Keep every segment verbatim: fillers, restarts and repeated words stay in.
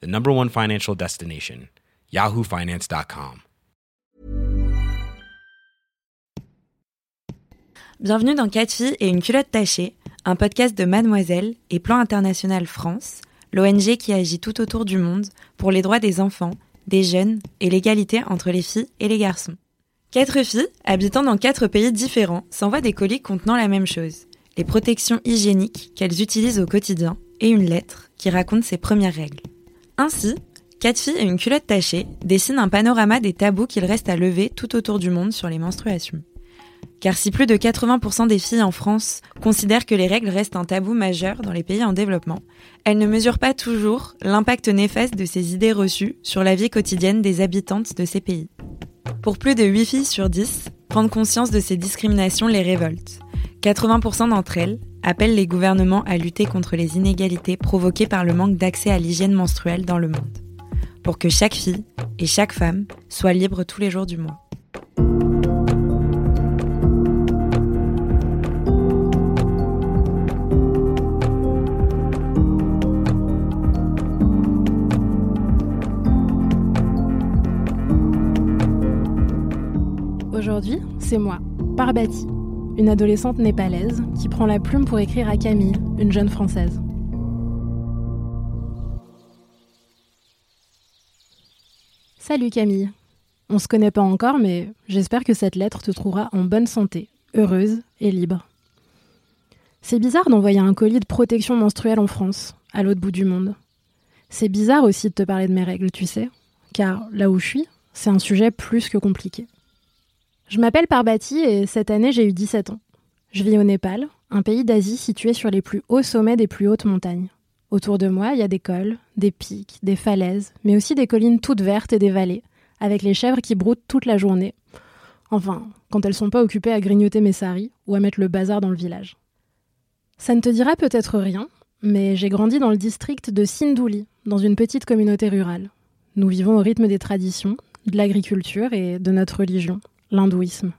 the number one financial destination, yahoo finance dot com. Bienvenue dans Quatre filles et une culotte tachée, un podcast de Mademoiselle et Plan International France, l'O N G qui agit tout autour du monde pour les droits des enfants, des jeunes et l'égalité entre les filles et les garçons. Quatre filles, habitant dans quatre pays différents, s'envoient des colis contenant la même chose, les protections hygiéniques qu'elles utilisent au quotidien et une lettre qui raconte ses premières règles. Ainsi, quatre filles et une culotte tachée dessinent un panorama des tabous qu'il reste à lever tout autour du monde sur les menstruations. Car si plus de quatre-vingts pour cent des filles en France considèrent que les règles restent un tabou majeur dans les pays en développement, elles ne mesurent pas toujours l'impact néfaste de ces idées reçues sur la vie quotidienne des habitantes de ces pays. Pour plus de huit filles sur dix, prendre conscience de ces discriminations les révolte. quatre-vingts pour cent d'entre elles appellent les gouvernements à lutter contre les inégalités provoquées par le manque d'accès à l'hygiène menstruelle dans le monde, pour que chaque fille et chaque femme soient libres tous les jours du mois. Aujourd'hui, c'est moi, Parbati, une adolescente népalaise qui prend la plume pour écrire à Camille, une jeune Française. Salut Camille. On se connaît pas encore, mais j'espère que cette lettre te trouvera en bonne santé, heureuse et libre. C'est bizarre d'envoyer un colis de protection menstruelle en France, à l'autre bout du monde. C'est bizarre aussi de te parler de mes règles, tu sais, car là où je suis, c'est un sujet plus que compliqué. Je m'appelle Parbati et cette année, j'ai eu dix-sept ans. Je vis au Népal, un pays d'Asie situé sur les plus hauts sommets des plus hautes montagnes. Autour de moi, il y a des cols, des pics, des falaises, mais aussi des collines toutes vertes et des vallées, avec les chèvres qui broutent toute la journée. Enfin, quand elles sont pas occupées à grignoter mes saris ou à mettre le bazar dans le village. Ça ne te dira peut-être rien, mais j'ai grandi dans le district de Sindhuli, dans une petite communauté rurale. Nous vivons au rythme des traditions, de l'agriculture et de notre religion. L'hindouisme.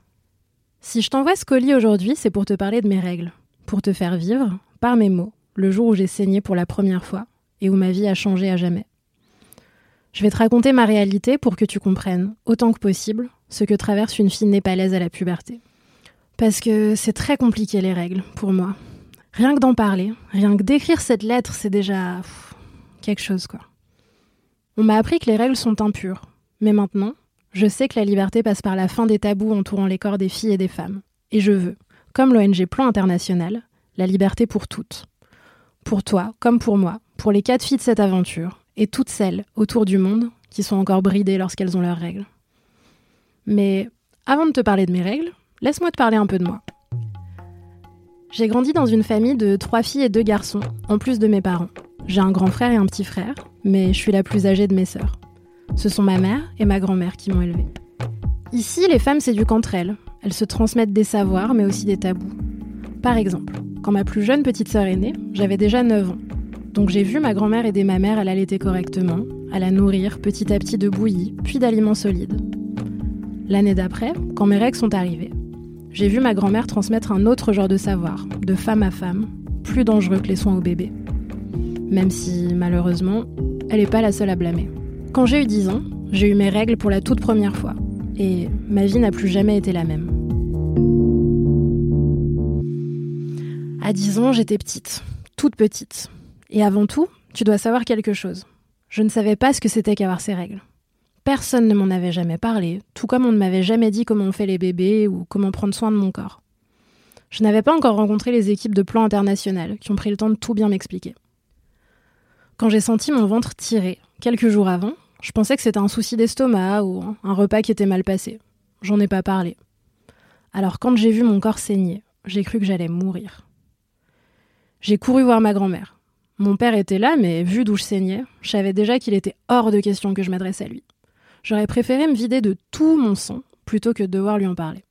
Si je t'envoie ce colis aujourd'hui, c'est pour te parler de mes règles, pour te faire vivre, par mes mots, le jour où j'ai saigné pour la première fois et où ma vie a changé à jamais. Je vais te raconter ma réalité pour que tu comprennes, autant que possible, ce que traverse une fille népalaise à la puberté. Parce que c'est très compliqué les règles, pour moi. Rien que d'en parler, rien que d'écrire cette lettre, c'est déjà... Pff, quelque chose, quoi. On m'a appris que les règles sont impures, mais maintenant... Je sais que la liberté passe par la fin des tabous entourant les corps des filles et des femmes. Et je veux, comme l'O N G Plan International, la liberté pour toutes. Pour toi, comme pour moi, pour les quatre filles de cette aventure, et toutes celles, autour du monde, qui sont encore bridées lorsqu'elles ont leurs règles. Mais avant de te parler de mes règles, laisse-moi te parler un peu de moi. J'ai grandi dans une famille de trois filles et deux garçons, en plus de mes parents. J'ai un grand frère et un petit frère, mais je suis la plus âgée de mes sœurs. Ce sont ma mère et ma grand-mère qui m'ont élevée. Ici, les femmes s'éduquent entre elles. Elles se transmettent des savoirs, mais aussi des tabous. Par exemple, quand ma plus jeune petite sœur est née, j'avais déjà neuf ans. Donc j'ai vu ma grand-mère aider ma mère à l'allaiter correctement, à la nourrir petit à petit de bouillie, puis d'aliments solides. L'année d'après, quand mes règles sont arrivées, j'ai vu ma grand-mère transmettre un autre genre de savoir, de femme à femme, plus dangereux que les soins au bébé. Même si, malheureusement, elle n'est pas la seule à blâmer. Quand j'ai eu dix ans, j'ai eu mes règles pour la toute première fois. Et ma vie n'a plus jamais été la même. À dix ans, j'étais petite, toute petite. Et avant tout, tu dois savoir quelque chose. Je ne savais pas ce que c'était qu'avoir ces règles. Personne ne m'en avait jamais parlé, tout comme on ne m'avait jamais dit comment on fait les bébés ou comment prendre soin de mon corps. Je n'avais pas encore rencontré les équipes de Plan International qui ont pris le temps de tout bien m'expliquer. Quand j'ai senti mon ventre tirer, quelques jours avant, je pensais que c'était un souci d'estomac ou un repas qui était mal passé. J'en ai pas parlé. Alors quand j'ai vu mon corps saigner, j'ai cru que j'allais mourir. J'ai couru voir ma grand-mère. Mon père était là, mais vu d'où je saignais, je savais déjà qu'il était hors de question que je m'adresse à lui. J'aurais préféré me vider de tout mon sang plutôt que de devoir lui en parler.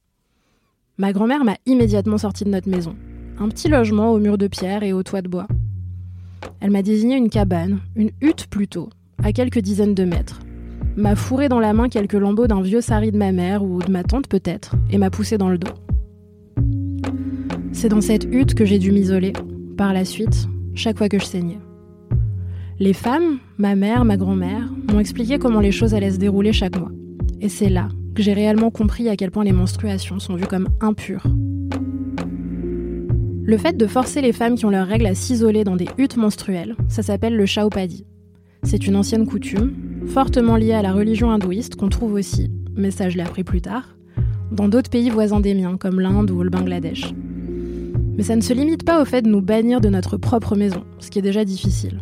Ma grand-mère m'a immédiatement sortie de notre maison. Un petit logement aux murs de pierre et au toit de bois. Elle m'a désigné une cabane, une hutte plutôt, à quelques dizaines de mètres. M'a fourré dans la main quelques lambeaux d'un vieux sari de ma mère ou de ma tante peut-être, et m'a poussé dans le dos. C'est dans cette hutte que j'ai dû m'isoler, par la suite, chaque fois que je saignais. Les femmes, ma mère, ma grand-mère, m'ont expliqué comment les choses allaient se dérouler chaque mois. Et c'est là que j'ai réellement compris à quel point les menstruations sont vues comme impures. Le fait de forcer les femmes qui ont leurs règles à s'isoler dans des huttes menstruelles, ça s'appelle le Chhaupadi. C'est une ancienne coutume, fortement liée à la religion hindouiste qu'on trouve aussi, mais ça je l'ai appris plus tard, dans d'autres pays voisins des miens, comme l'Inde ou le Bangladesh. Mais ça ne se limite pas au fait de nous bannir de notre propre maison, ce qui est déjà difficile.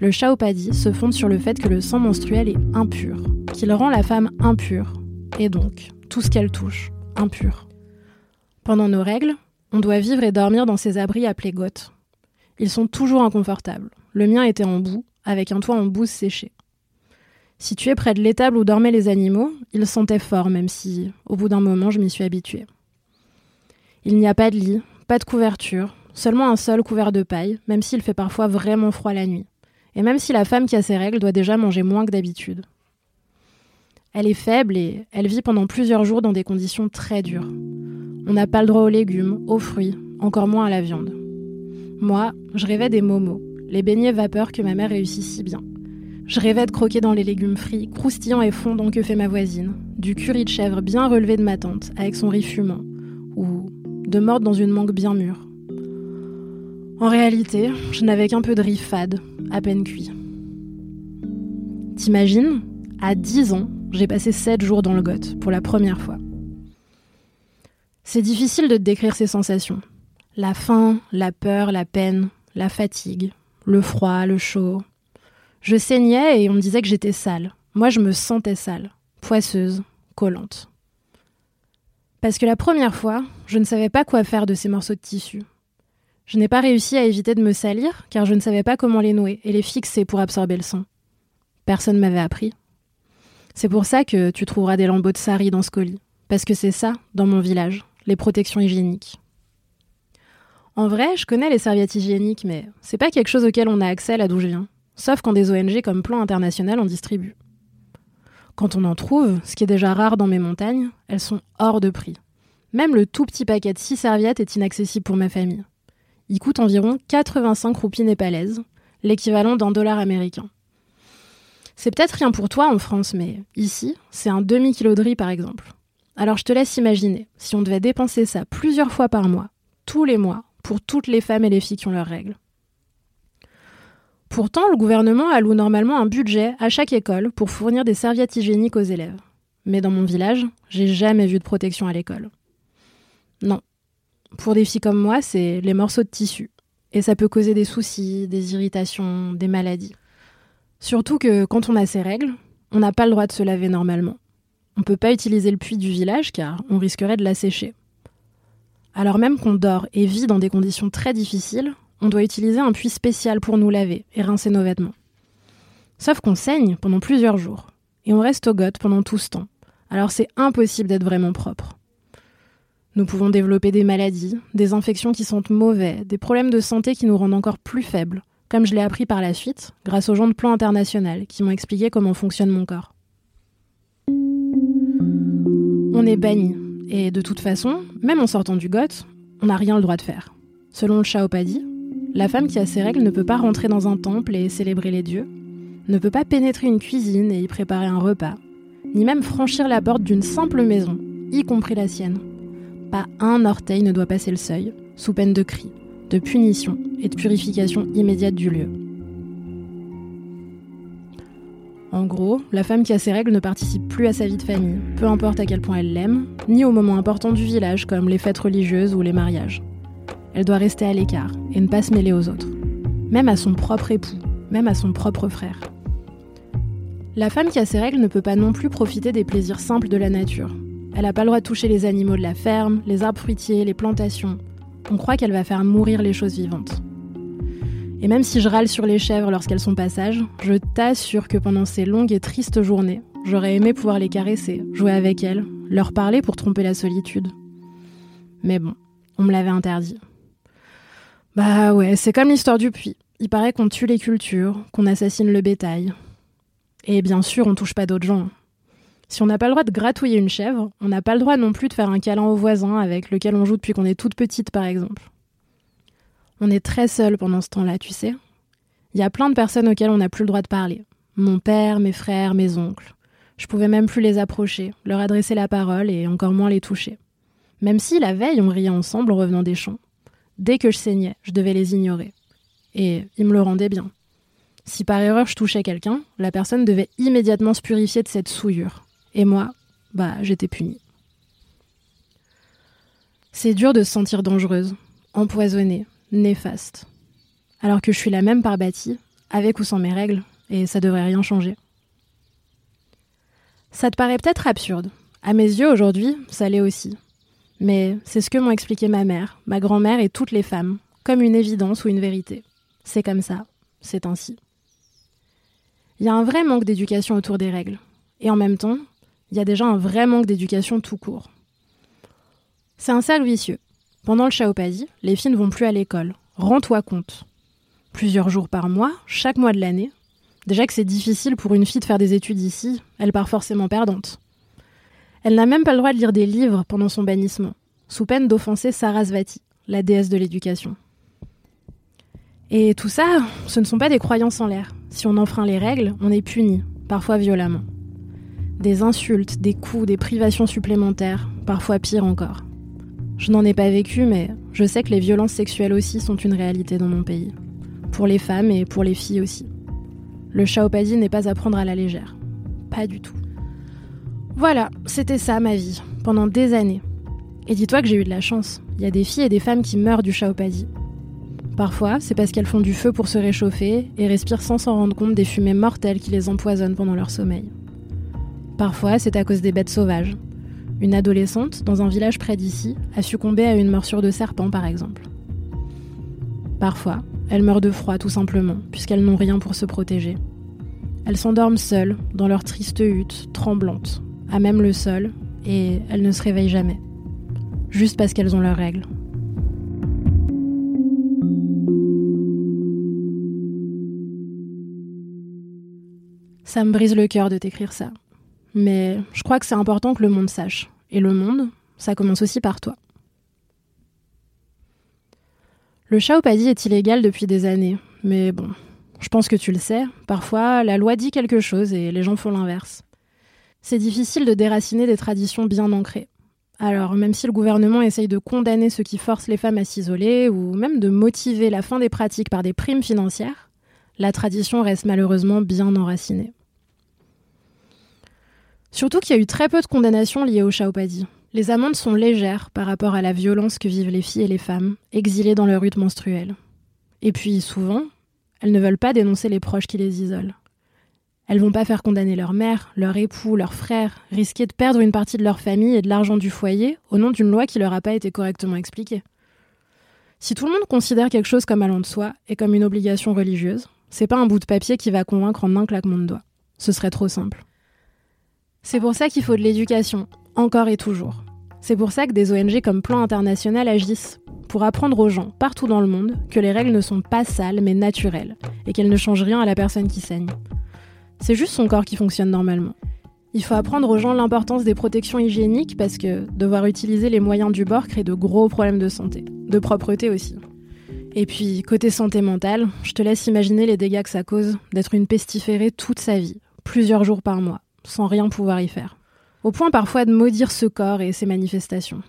Le Chhaupadi se fonde sur le fait que le sang menstruel est impur, qu'il rend la femme impure, et donc tout ce qu'elle touche, impur. Pendant nos règles, on doit vivre et dormir dans ces abris appelés gottes. Ils sont toujours inconfortables. Le mien était en boue, avec un toit en bouse séchée. Situé près de l'étable où dormaient les animaux, ils sentaient fort, même si, au bout d'un moment, je m'y suis habituée. Il n'y a pas de lit, pas de couverture, seulement un seul couvert de paille, même s'il fait parfois vraiment froid la nuit. Et même si la femme qui a ses règles doit déjà manger moins que d'habitude. Elle est faible et elle vit pendant plusieurs jours dans des conditions très dures. On n'a pas le droit aux légumes, aux fruits, encore moins à la viande. Moi, je rêvais des momos, les beignets vapeur que ma mère réussit si bien. Je rêvais de croquer dans les légumes frits, croustillants et fondants que fait ma voisine, du curry de chèvre bien relevé de ma tante, avec son riz fumant, ou de mordre dans une mangue bien mûre. En réalité, je n'avais qu'un peu de riz fade, à peine cuit. T'imagines, à dix ans, j'ai passé sept jours dans le goth, pour la première fois. C'est difficile de te décrire ces sensations. La faim, la peur, la peine, la fatigue, le froid, le chaud. Je saignais et on me disait que j'étais sale. Moi, je me sentais sale, poisseuse, collante. Parce que la première fois, je ne savais pas quoi faire de ces morceaux de tissu. Je n'ai pas réussi à éviter de me salir, car je ne savais pas comment les nouer et les fixer pour absorber le sang. Personne ne m'avait appris. C'est pour ça que tu trouveras des lambeaux de sari dans ce colis. Parce que c'est ça, dans mon village. Les protections hygiéniques. En vrai, je connais les serviettes hygiéniques, mais c'est pas quelque chose auquel on a accès là d'où je viens, sauf quand des O N G comme Plan International en distribuent. Quand on en trouve, ce qui est déjà rare dans mes montagnes, elles sont hors de prix. Même le tout petit paquet de six serviettes est inaccessible pour ma famille. Il coûte environ quatre-vingt-cinq roupies népalaises, l'équivalent d'un dollar américain. C'est peut-être rien pour toi en France, mais ici, c'est un demi-kilo de riz par exemple. Alors je te laisse imaginer, si on devait dépenser ça plusieurs fois par mois, tous les mois, pour toutes les femmes et les filles qui ont leurs règles. Pourtant, le gouvernement alloue normalement un budget à chaque école pour fournir des serviettes hygiéniques aux élèves. Mais dans mon village, j'ai jamais vu de protection à l'école. Non. Pour des filles comme moi, c'est les morceaux de tissu. Et ça peut causer des soucis, des irritations, des maladies. Surtout que quand on a ses règles, on n'a pas le droit de se laver normalement. On ne peut pas utiliser le puits du village car on risquerait de l'assécher. Alors même qu'on dort et vit dans des conditions très difficiles, on doit utiliser un puits spécial pour nous laver et rincer nos vêtements. Sauf qu'on saigne pendant plusieurs jours, et on reste au goth pendant tout ce temps, alors c'est impossible d'être vraiment propre. Nous pouvons développer des maladies, des infections qui sentent mauvais, des problèmes de santé qui nous rendent encore plus faibles, comme je l'ai appris par la suite, grâce aux gens de Plan International qui m'ont expliqué comment fonctionne mon corps. On est banni, et de toute façon, même en sortant du goth, on n'a rien le droit de faire. Selon le Chhaupadi, la femme qui a ses règles ne peut pas rentrer dans un temple et célébrer les dieux, ne peut pas pénétrer une cuisine et y préparer un repas, ni même franchir la porte d'une simple maison, y compris la sienne. Pas un orteil ne doit passer le seuil, sous peine de cris, de punition et de purification immédiate du lieu. En gros, la femme qui a ses règles ne participe plus à sa vie de famille, peu importe à quel point elle l'aime, ni aux moments importants du village comme les fêtes religieuses ou les mariages. Elle doit rester à l'écart et ne pas se mêler aux autres, même à son propre époux, même à son propre frère. La femme qui a ses règles ne peut pas non plus profiter des plaisirs simples de la nature. Elle n'a pas le droit de toucher les animaux de la ferme, les arbres fruitiers, les plantations. On croit qu'elle va faire mourir les choses vivantes. Et même si je râle sur les chèvres lorsqu'elles sont passage, je t'assure que pendant ces longues et tristes journées, j'aurais aimé pouvoir les caresser, jouer avec elles, leur parler pour tromper la solitude. Mais bon, on me l'avait interdit. Bah ouais, c'est comme l'histoire du puits. Il paraît qu'on tue les cultures, qu'on assassine le bétail. Et bien sûr, on touche pas d'autres gens. Si on n'a pas le droit de gratouiller une chèvre, on n'a pas le droit non plus de faire un câlin au voisin avec lequel on joue depuis qu'on est toute petite, par exemple. On est très seul pendant ce temps-là, tu sais. Il y a plein de personnes auxquelles on n'a plus le droit de parler. Mon père, mes frères, mes oncles. Je pouvais même plus les approcher, leur adresser la parole et encore moins les toucher. Même si la veille, on riait ensemble en revenant des champs. Dès que je saignais, je devais les ignorer. Et ils me le rendaient bien. Si par erreur je touchais quelqu'un, la personne devait immédiatement se purifier de cette souillure. Et moi, bah, j'étais punie. C'est dur de se sentir dangereuse, empoisonnée, néfaste. Alors que je suis la même Parbati, avec ou sans mes règles, et ça devrait rien changer. Ça te paraît peut-être absurde. À mes yeux, aujourd'hui, ça l'est aussi. Mais c'est ce que m'ont expliqué ma mère, ma grand-mère et toutes les femmes, comme une évidence ou une vérité. C'est comme ça, c'est ainsi. Il y a un vrai manque d'éducation autour des règles. Et en même temps, il y a déjà un vrai manque d'éducation tout court. C'est un cercle vicieux. Pendant le Chhaupadi, les filles ne vont plus à l'école. Rends-toi compte. Plusieurs jours par mois, chaque mois de l'année. Déjà que c'est difficile pour une fille de faire des études ici, elle part forcément perdante. Elle n'a même pas le droit de lire des livres pendant son bannissement, sous peine d'offenser Saraswati, la déesse de l'éducation. Et tout ça, ce ne sont pas des croyances en l'air. Si on enfreint les règles, on est puni, parfois violemment. Des insultes, des coups, des privations supplémentaires, parfois pire encore. Je n'en ai pas vécu, mais je sais que les violences sexuelles aussi sont une réalité dans mon pays. Pour les femmes et pour les filles aussi. Le Chhaupadi n'est pas à prendre à la légère. Pas du tout. Voilà, c'était ça ma vie, pendant des années. Et dis-toi que j'ai eu de la chance. Il y a des filles et des femmes qui meurent du Chhaupadi. Parfois, c'est parce qu'elles font du feu pour se réchauffer et respirent sans s'en rendre compte des fumées mortelles qui les empoisonnent pendant leur sommeil. Parfois, c'est à cause des bêtes sauvages. Une adolescente, dans un village près d'ici, a succombé à une morsure de serpent, par exemple. Parfois, elles meurent de froid, tout simplement, puisqu'elles n'ont rien pour se protéger. Elles s'endorment seules, dans leur triste hutte, tremblantes, à même le sol, et elles ne se réveillent jamais. Juste parce qu'elles ont leurs règles. Ça me brise le cœur de t'écrire ça. Mais je crois que c'est important que le monde sache. Et le monde, ça commence aussi par toi. Le Chhaupadi est illégal depuis des années. Mais bon, je pense que tu le sais. Parfois, la loi dit quelque chose et les gens font l'inverse. C'est difficile de déraciner des traditions bien ancrées. Alors, même si le gouvernement essaye de condamner ceux qui forcent les femmes à s'isoler ou même de motiver la fin des pratiques par des primes financières, la tradition reste malheureusement bien enracinée. Surtout qu'il y a eu très peu de condamnations liées au Chhaupadi. Les amendes sont légères par rapport à la violence que vivent les filles et les femmes, exilées dans leur hutte menstruelle. Et puis, souvent, elles ne veulent pas dénoncer les proches qui les isolent. Elles vont pas faire condamner leur mère, leur époux, leurs frères, risquer de perdre une partie de leur famille et de l'argent du foyer au nom d'une loi qui leur a pas été correctement expliquée. Si tout le monde considère quelque chose comme allant de soi et comme une obligation religieuse, c'est pas un bout de papier qui va convaincre en un claquement de doigts. Ce serait trop simple. C'est pour ça qu'il faut de l'éducation, encore et toujours. C'est pour ça que des O N G comme Plan International agissent, pour apprendre aux gens, partout dans le monde, que les règles ne sont pas sales mais naturelles, et qu'elles ne changent rien à la personne qui saigne. C'est juste son corps qui fonctionne normalement. Il faut apprendre aux gens l'importance des protections hygiéniques, parce que devoir utiliser les moyens du bord crée de gros problèmes de santé, de propreté aussi. Et puis, côté santé mentale, je te laisse imaginer les dégâts que ça cause d'être une pestiférée toute sa vie, plusieurs jours par mois. Sans rien pouvoir y faire. Au point parfois de maudire ce corps et ses manifestations.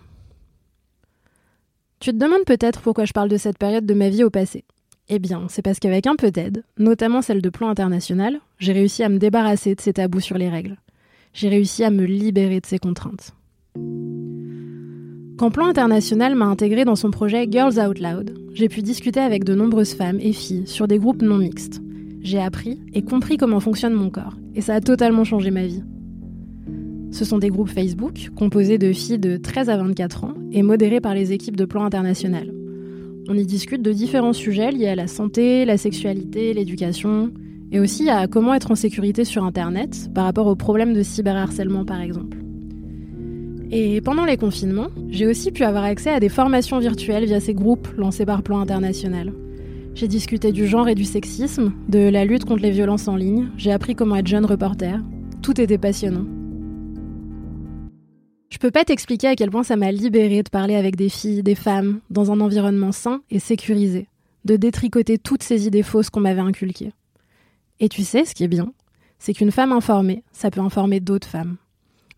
Tu te demandes peut-être pourquoi je parle de cette période de ma vie au passé. Eh bien, c'est parce qu'avec un peu d'aide, notamment celle de Plan International, j'ai réussi à me débarrasser de ces tabous sur les règles. J'ai réussi à me libérer de ces contraintes. Quand Plan International m'a intégrée dans son projet Girls Out Loud, j'ai pu discuter avec de nombreuses femmes et filles sur des groupes non mixtes. J'ai appris et compris comment fonctionne mon corps, et ça a totalement changé ma vie. Ce sont des groupes Facebook, composés de filles de treize à vingt-quatre ans, et modérés par les équipes de Plan International. On y discute de différents sujets liés à la santé, la sexualité, l'éducation, et aussi à comment être en sécurité sur Internet par rapport aux problèmes de cyberharcèlement par exemple. Et pendant les confinements, j'ai aussi pu avoir accès à des formations virtuelles via ces groupes lancés par Plan International. J'ai discuté du genre et du sexisme, de la lutte contre les violences en ligne, j'ai appris comment être jeune reporter. Tout était passionnant. Je peux pas t'expliquer à quel point ça m'a libérée de parler avec des filles, des femmes, dans un environnement sain et sécurisé, de détricoter toutes ces idées fausses qu'on m'avait inculquées. Et tu sais, ce qui est bien, c'est qu'une femme informée, ça peut informer d'autres femmes.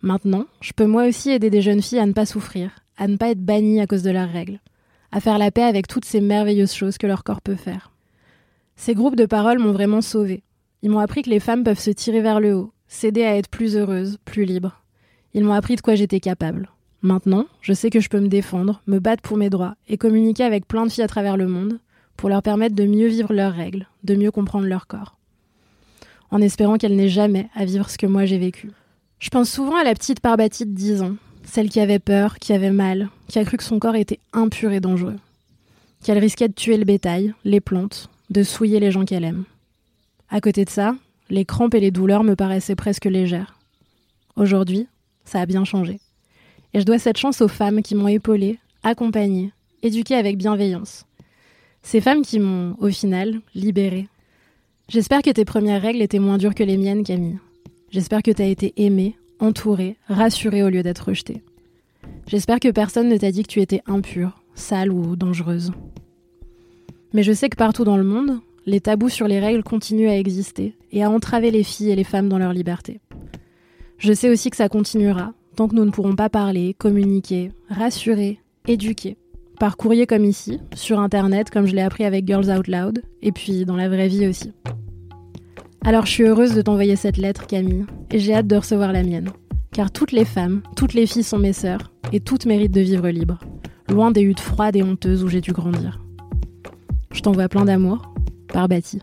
Maintenant, je peux moi aussi aider des jeunes filles à ne pas souffrir, à ne pas être bannies à cause de leurs règles, à faire la paix avec toutes ces merveilleuses choses que leur corps peut faire. Ces groupes de parole m'ont vraiment sauvée. Ils m'ont appris que les femmes peuvent se tirer vers le haut, s'aider à être plus heureuses, plus libres. Ils m'ont appris de quoi j'étais capable. Maintenant, je sais que je peux me défendre, me battre pour mes droits et communiquer avec plein de filles à travers le monde pour leur permettre de mieux vivre leurs règles, de mieux comprendre leur corps. En espérant qu'elles n'aient jamais à vivre ce que moi j'ai vécu. Je pense souvent à la petite Parbati de dix ans, celle qui avait peur, qui avait mal, qui a cru que son corps était impur et dangereux, qu'elle risquait de tuer le bétail, les plantes, de souiller les gens qu'elle aime. À côté de ça, les crampes et les douleurs me paraissaient presque légères. Aujourd'hui, ça a bien changé. Et je dois cette chance aux femmes qui m'ont épaulée, accompagnée, éduquée avec bienveillance. Ces femmes qui m'ont, au final, libérée. J'espère que tes premières règles étaient moins dures que les miennes, Camille. J'espère que t'as été aimée, entourée, rassurée au lieu d'être rejetée. J'espère que personne ne t'a dit que tu étais impure, sale ou dangereuse. Mais je sais que partout dans le monde, les tabous sur les règles continuent à exister et à entraver les filles et les femmes dans leur liberté. Je sais aussi que ça continuera, tant que nous ne pourrons pas parler, communiquer, rassurer, éduquer. Par courrier comme ici, sur Internet comme je l'ai appris avec Girls Out Loud, et puis dans la vraie vie aussi. Alors je suis heureuse de t'envoyer cette lettre, Camille, et j'ai hâte de recevoir la mienne. Car toutes les femmes, toutes les filles sont mes sœurs, et toutes méritent de vivre libres, loin des huttes froides et honteuses où j'ai dû grandir. Je t'envoie plein d'amour, Parbati.